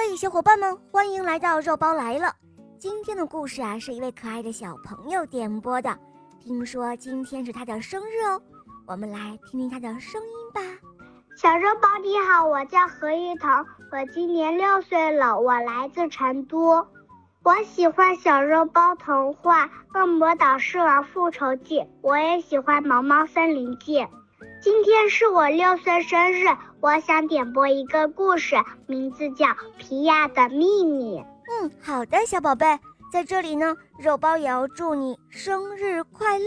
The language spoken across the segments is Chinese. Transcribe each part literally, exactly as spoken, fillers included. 嘿，小伙伴们，欢迎来到肉包来了。今天的故事啊，是一位可爱的小朋友点播的，听说今天是他的生日哦，我们来听听他的声音吧。小肉包你好，我叫何一腾，我今年六岁了，我来自成都。我喜欢小肉包童话《恶魔岛狮王复仇记》，我也喜欢《毛毛森林记》。今天是我六岁生日，我想点播一个故事，名字叫《皮亚的秘密》。嗯，好的，小宝贝，在这里呢，肉包也要祝你生日快乐。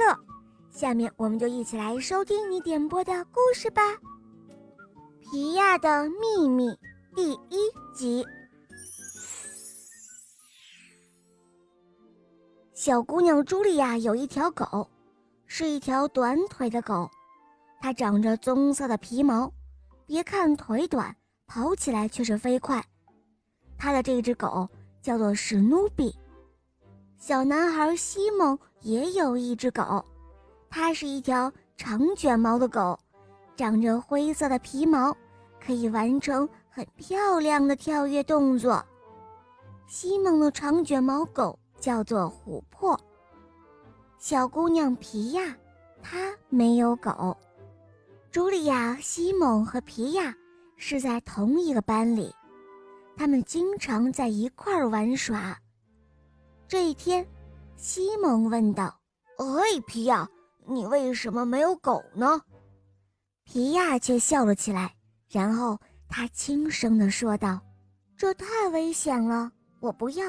下面我们就一起来收听你点播的故事吧，《皮亚的秘密》第一集。小姑娘茱莉亚有一条狗，是一条短腿的狗，它长着棕色的皮毛，别看腿短，跑起来却是飞快。他的这只狗叫做史努比。小男孩西蒙也有一只狗，它是一条长卷毛的狗，长着灰色的皮毛，可以完成很漂亮的跳跃动作。西蒙的长卷毛狗叫做琥珀。小姑娘皮亚，她没有狗。茱莉亚、西蒙和皮亚是在同一个班里，他们经常在一块儿玩耍。这一天，西蒙问道：“嘿，皮亚，你为什么没有狗呢？”皮亚却笑了起来，然后他轻声地说道：“这太危险了，我不要，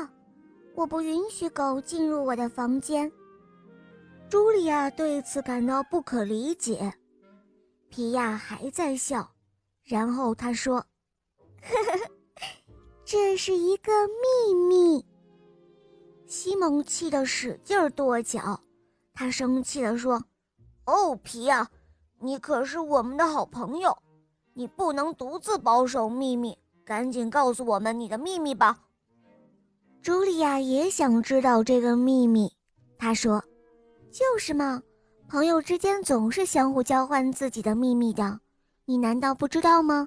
我不允许狗进入我的房间。”茱莉亚对此感到不可理解。皮亚还在笑，然后他说：“呵呵，这是一个秘密。”西蒙气得使劲跺脚，他生气地说：“哦，皮亚，你可是我们的好朋友，你不能独自保守秘密，赶紧告诉我们你的秘密吧。”茱莉亚也想知道这个秘密，她说：“就是嘛。”朋友之间总是相互交换自己的秘密的，你难道不知道吗？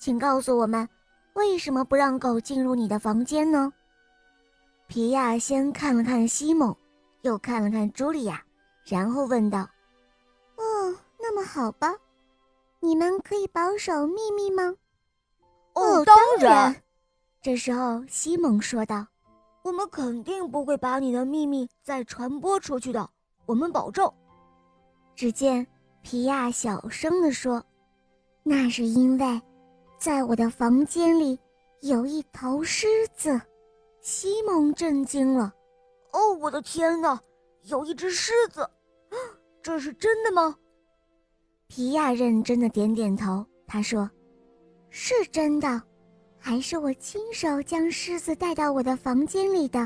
请告诉我们，为什么不让狗进入你的房间呢？皮亚先看了看西蒙，又看了看茱莉亚，然后问道：“哦，那么好吧，你们可以保守秘密吗？”“哦，当然。”这时候西蒙说道：“我们肯定不会把你的秘密再传播出去的，我们保证。”只见皮亚小声地说：“那是因为在我的房间里有一头狮子。”西蒙震惊了：“哦，我的天哪，有一只狮子，这是真的吗？”皮亚认真地点点头，他说：“是真的，还是我亲手将狮子带到我的房间里的。”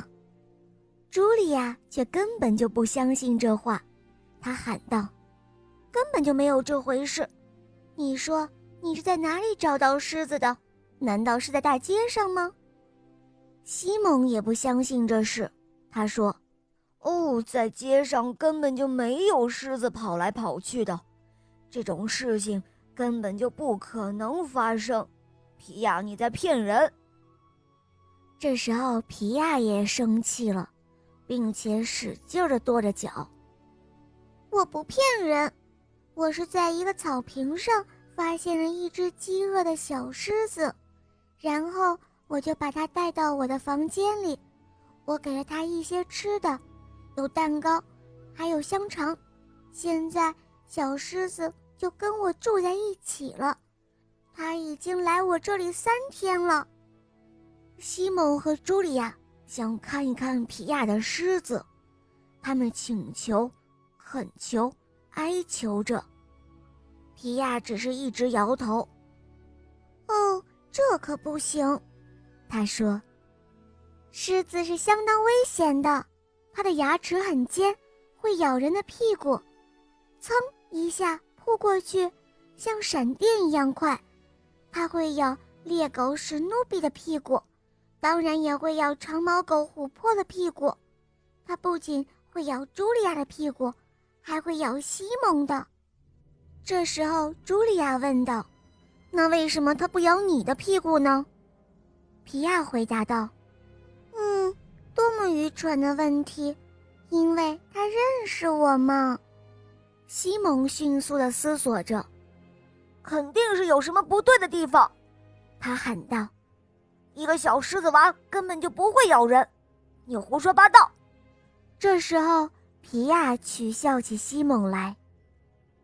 茱莉亚却根本就不相信这话，她喊道：“根本就没有这回事！你说你是在哪里找到狮子的？难道是在大街上吗？”西蒙也不相信这事，他说：“哦，在街上根本就没有狮子跑来跑去的，这种事情根本就不可能发生。皮亚，你在骗人。”这时候皮亚也生气了，并且使劲地跺着脚。“我不骗人，我是在一个草坪上发现了一只饥饿的小狮子，然后我就把它带到我的房间里，我给了它一些吃的，有蛋糕，还有香肠。现在小狮子就跟我住在一起了，它已经来我这里三天了。”西蒙和茱莉亚想看一看皮亚的狮子，他们请求、恳求、哀求着，皮亚只是一直摇头。“哦，这可不行。”他说，“狮子是相当危险的，它的牙齿很尖，会咬人的屁股，噌一下扑过去，像闪电一样快。它会咬猎狗史努比的屁股，当然也会咬长毛狗琥珀的屁股。它不仅会咬茱莉亚的屁股，还会咬西蒙的。”这时候茱莉亚问道：“那为什么他不咬你的屁股呢？”皮亚回答道：“嗯，多么愚蠢的问题，因为他认识我吗？”西蒙迅速地思索着，肯定是有什么不对的地方，他喊道：“一个小狮子娃根本就不会咬人，你胡说八道！”这时候，皮亚取笑起西蒙来：“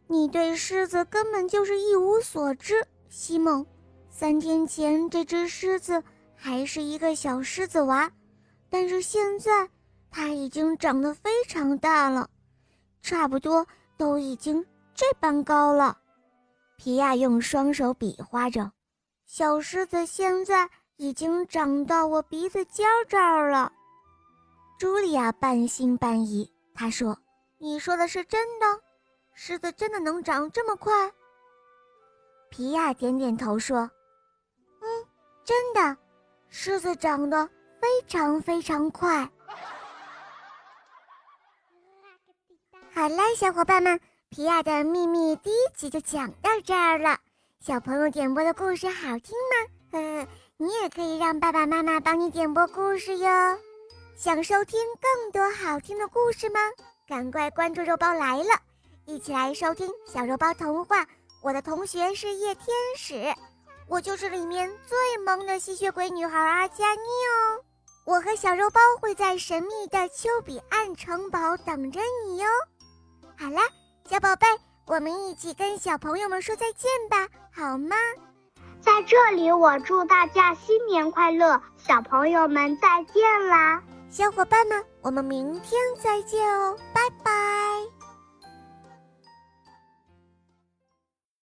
你对狮子根本就是一无所知，西蒙。三天前这只狮子还是一个小狮子娃，但是现在它已经长得非常大了，差不多都已经这般高了。”皮亚用双手比划着，小狮子现在已经长到我鼻子尖这儿了。茱莉亚半信半疑，她说：“你说的是真的？狮子真的能长这么快？”皮亚点点头说：“嗯，真的，狮子长得非常非常快。”好了，小伙伴们，皮亚的秘密第一集就讲到这儿了。小朋友点播的故事好听吗？呵呵，你也可以让爸爸妈妈帮你点播故事哟。想收听更多好听的故事吗？赶快关注肉包来了，一起来收听小肉包童话《我的同学是夜天使》，我就是里面最萌的吸血鬼女孩阿加妮哦。我和小肉包会在神秘的丘比岸城堡等着你哟。好了，小宝贝，我们一起跟小朋友们说再见吧，好吗？在这里我祝大家新年快乐，小朋友们再见啦。小伙伴们，我们明天再见哦，拜拜。